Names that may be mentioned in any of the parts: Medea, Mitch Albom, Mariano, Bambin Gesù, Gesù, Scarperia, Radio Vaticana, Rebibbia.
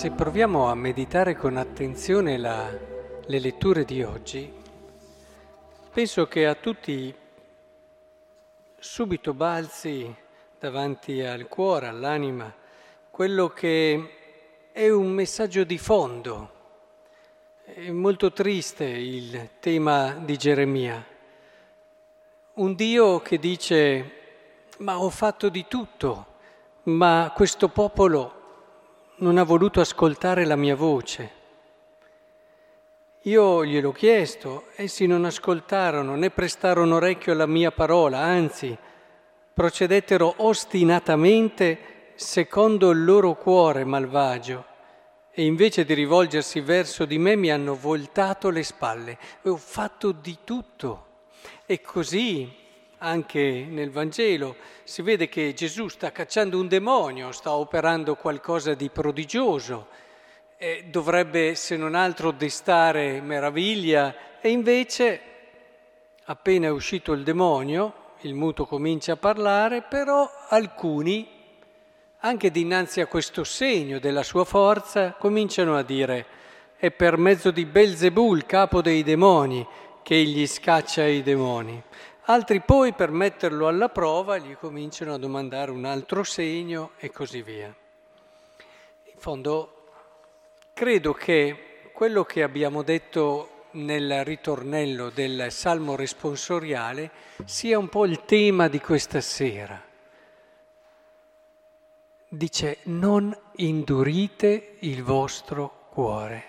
Se proviamo a meditare con attenzione le letture di oggi, penso che a tutti subito balzi davanti al cuore, all'anima, quello che è un messaggio di fondo. È molto triste il tema di Geremia. Un Dio che dice: ma ho fatto di tutto, ma questo popolo non ha voluto ascoltare la mia voce. Io gliel'ho chiesto, essi non ascoltarono né prestarono orecchio alla mia parola, anzi procedettero ostinatamente secondo il loro cuore malvagio e invece di rivolgersi verso di me mi hanno voltato le spalle. Ho fatto di tutto. E così anche nel Vangelo si vede che Gesù sta cacciando un demonio, sta operando qualcosa di prodigioso, e dovrebbe se non altro destare meraviglia, e invece appena è uscito il demonio il muto comincia a parlare, però alcuni anche dinanzi a questo segno della sua forza cominciano a dire: è per mezzo di Belzebù, il capo dei demoni, che egli scaccia i demoni. Altri poi, per metterlo alla prova, gli cominciano a domandare un altro segno e così via. In fondo, credo che quello che abbiamo detto nel ritornello del Salmo responsoriale sia un po' il tema di questa sera. Dice: non indurite il vostro cuore.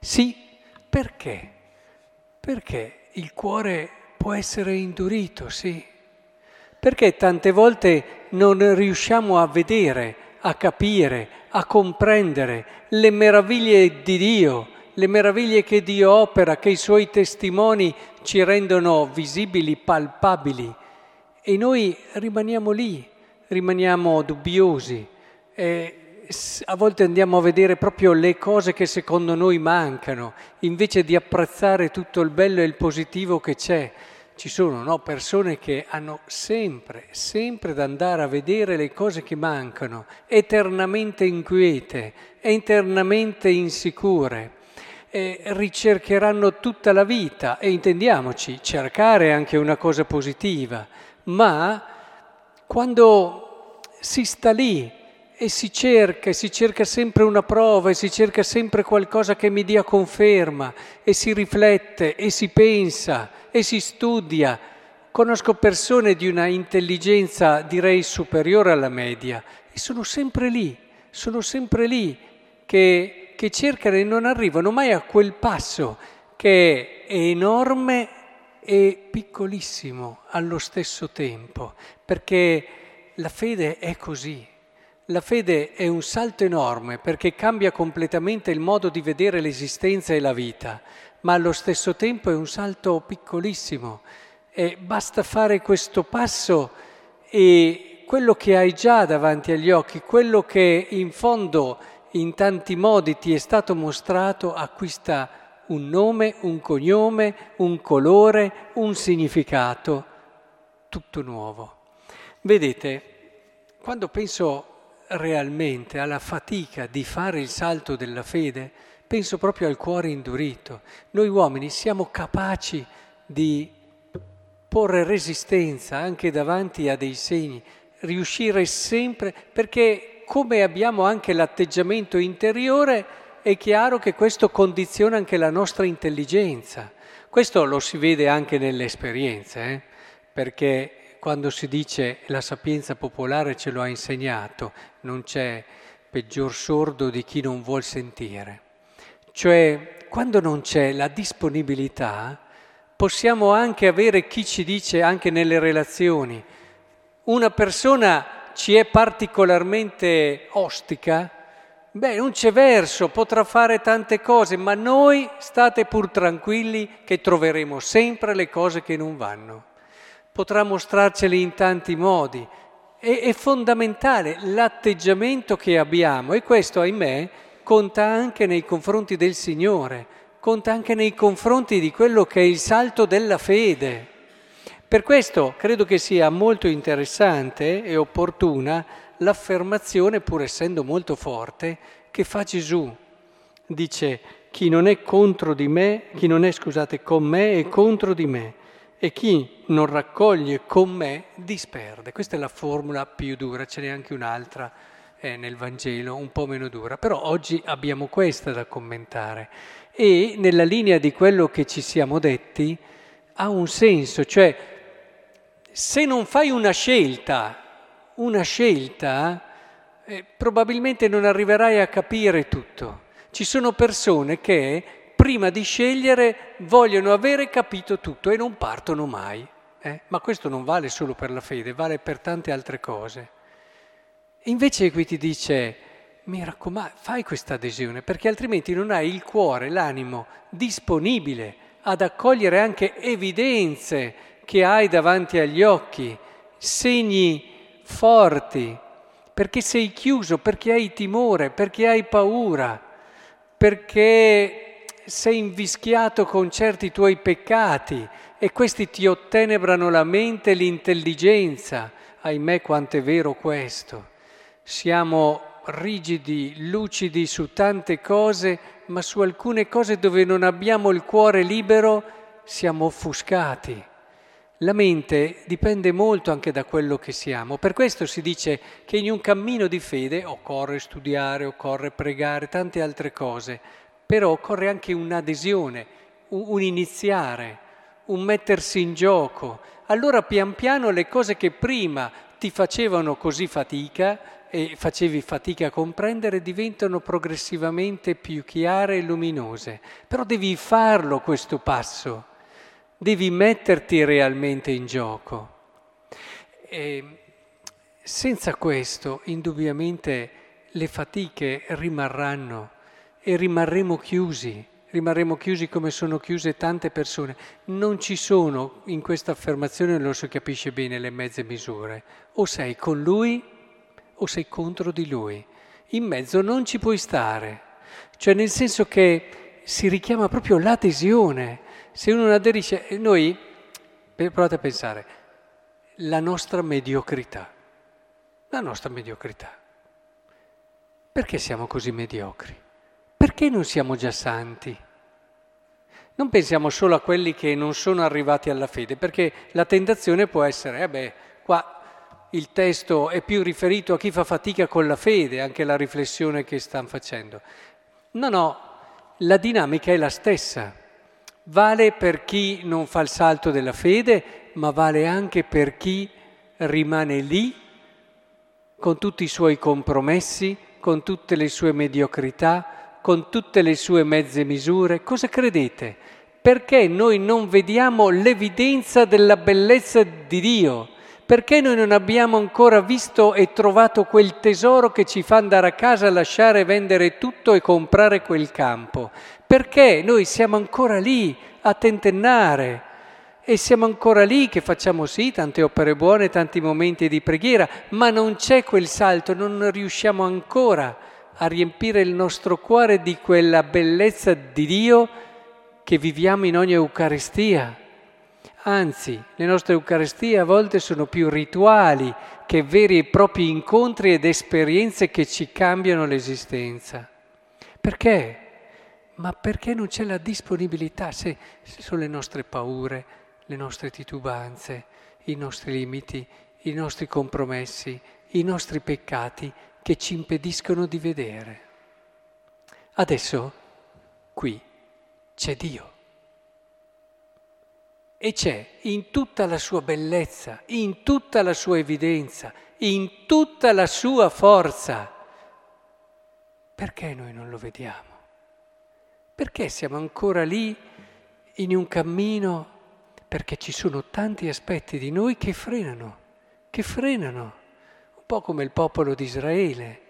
Sì, perché? Perché il cuore può essere indurito, sì. Perché tante volte non riusciamo a vedere, a capire, a comprendere le meraviglie di Dio, le meraviglie che Dio opera, che i Suoi testimoni ci rendono visibili, palpabili. E noi rimaniamo lì, rimaniamo dubbiosi. A volte andiamo a vedere proprio le cose che secondo noi mancano, invece di apprezzare tutto il bello e il positivo che c'è. Ci sono persone che hanno sempre da andare a vedere le cose che mancano, eternamente inquiete, eternamente insicure, e ricercheranno tutta la vita. E intendiamoci, cercare è anche una cosa positiva, ma quando si sta lì e si cerca sempre una prova, e si cerca sempre qualcosa che mi dia conferma, e si riflette, e si pensa, e si studia. Conosco persone di una intelligenza, direi, superiore alla media, e sono sempre lì, che cercano e non arrivano mai a quel passo che è enorme e piccolissimo allo stesso tempo, perché la fede è così. La fede è un salto enorme perché cambia completamente il modo di vedere l'esistenza e la vita, ma allo stesso tempo è un salto piccolissimo, e basta fare questo passo e quello che hai già davanti agli occhi, quello che in fondo in tanti modi ti è stato mostrato, acquista un nome, un cognome, un colore, un significato, tutto nuovo. Vedete, quando penso realmente alla fatica di fare il salto della fede, penso proprio al cuore indurito. Noi uomini siamo capaci di porre resistenza anche davanti a dei segni, riuscire sempre, perché come abbiamo anche l'atteggiamento interiore, è chiaro che questo condiziona anche la nostra intelligenza. Questo lo si vede anche nelle esperienze, perché quando si dice la sapienza popolare ce lo ha insegnato, non c'è peggior sordo di chi non vuol sentire. Cioè, quando non c'è la disponibilità, possiamo anche avere chi ci dice, anche nelle relazioni, una persona ci è particolarmente ostica, non c'è verso, potrà fare tante cose, ma noi state pur tranquilli che troveremo sempre le cose che non vanno. Potrà mostrarceli in tanti modi. È fondamentale l'atteggiamento che abbiamo, e questo, ahimè, conta anche nei confronti del Signore, conta anche nei confronti di quello che è il salto della fede. Per questo credo che sia molto interessante e opportuna l'affermazione, pur essendo molto forte, che fa Gesù. Dice: chi non è contro di me, chi non è, scusate, con me è contro di me, e chi non raccoglie con me disperde. Questa è la formula più dura, ce n'è anche un'altra nel Vangelo, un po' meno dura, però oggi abbiamo questa da commentare. E nella linea di quello che ci siamo detti ha un senso, cioè se non fai una scelta, probabilmente non arriverai a capire tutto. Ci sono persone che prima di scegliere vogliono avere capito tutto e non partono mai. Ma questo non vale solo per la fede, vale per tante altre cose. Invece qui ti dice: mi raccomando, fai questa adesione, perché altrimenti non hai il cuore, l'animo disponibile ad accogliere anche evidenze che hai davanti agli occhi, segni forti, perché sei chiuso, perché hai timore, perché hai paura, perché sei invischiato con certi tuoi peccati e questi ti ottenebrano la mente e l'intelligenza. Ahimè, quanto è vero questo. Siamo rigidi, lucidi su tante cose, ma su alcune cose dove non abbiamo il cuore libero siamo offuscati. La mente dipende molto anche da quello che siamo. Per questo si dice che in un cammino di fede occorre studiare, occorre pregare, tante altre cose, però occorre anche un'adesione, un iniziare, un mettersi in gioco. Allora pian piano le cose che prima ti facevano così fatica e facevi fatica a comprendere diventano progressivamente più chiare e luminose. Però devi farlo questo passo. Devi metterti realmente in gioco. E senza questo, indubbiamente, le fatiche rimarranno e rimarremo chiusi come sono chiuse tante persone. Non ci sono, in questa affermazione non si capisce bene, le mezze misure. O sei con lui o sei contro di lui. In mezzo non ci puoi stare. Cioè nel senso che si richiama proprio l'adesione. Se uno non aderisce, noi, provate a pensare, la nostra mediocrità. Perché siamo così mediocri? Perché non siamo già santi? Non pensiamo solo a quelli che non sono arrivati alla fede, perché la tentazione può essere, qua il testo è più riferito a chi fa fatica con la fede, anche la riflessione che stanno facendo. No, la dinamica è la stessa. Vale per chi non fa il salto della fede, ma vale anche per chi rimane lì con tutti i suoi compromessi, con tutte le sue mediocrità, con tutte le sue mezze misure. Cosa credete? Perché noi non vediamo l'evidenza della bellezza di Dio? Perché noi non abbiamo ancora visto e trovato quel tesoro che ci fa andare a casa, lasciare, vendere tutto e comprare quel campo? Perché noi siamo ancora lì a tentennare e siamo ancora lì che facciamo sì tante opere buone, tanti momenti di preghiera, ma non c'è quel salto, non riusciamo ancora a riempire il nostro cuore di quella bellezza di Dio che viviamo in ogni Eucaristia. Anzi, le nostre Eucaristie a volte sono più rituali che veri e propri incontri ed esperienze che ci cambiano l'esistenza. Perché? Ma perché non c'è la disponibilità? Se sono le nostre paure, le nostre titubanze, i nostri limiti, i nostri compromessi, i nostri peccati che ci impediscono di vedere. Adesso, qui, c'è Dio. E c'è in tutta la sua bellezza, in tutta la sua evidenza, in tutta la sua forza. Perché noi non lo vediamo? Perché siamo ancora lì in un cammino? Perché ci sono tanti aspetti di noi che frenano, un po' come il popolo di Israele.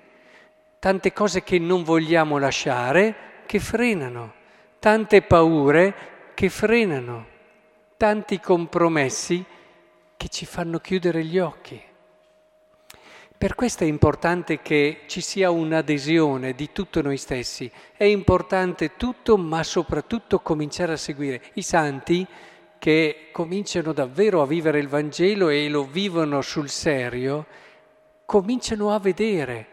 Tante cose che non vogliamo lasciare, che frenano, tante paure che frenano. Tanti compromessi che ci fanno chiudere gli occhi. Per questo è importante che ci sia un'adesione di tutto noi stessi. È importante tutto, ma soprattutto cominciare a seguire i santi che cominciano davvero a vivere il Vangelo e lo vivono sul serio. cominciano a vedere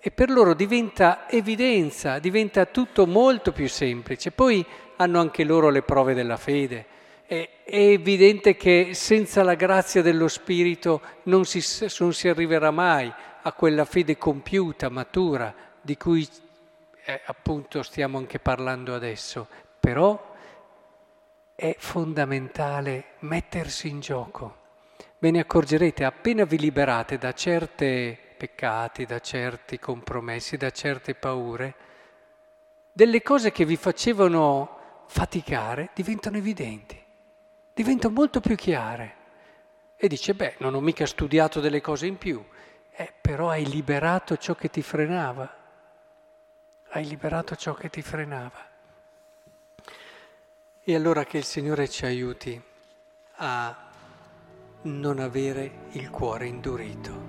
e per loro diventa evidenza, diventa tutto molto più semplice. Poi hanno anche loro le prove della fede. È evidente che senza la grazia dello Spirito non si arriverà mai a quella fede compiuta, matura, di cui appunto stiamo anche parlando adesso. Però è fondamentale mettersi in gioco. Ve ne accorgerete appena vi liberate da certi peccati, da certi compromessi, da certe paure, delle cose che vi facevano faticare diventano evidenti, diventano molto più chiare. E dice, non ho mica studiato delle cose in più, però hai liberato ciò che ti frenava. Hai liberato ciò che ti frenava. E allora che il Signore ci aiuti a non avere il cuore indurito.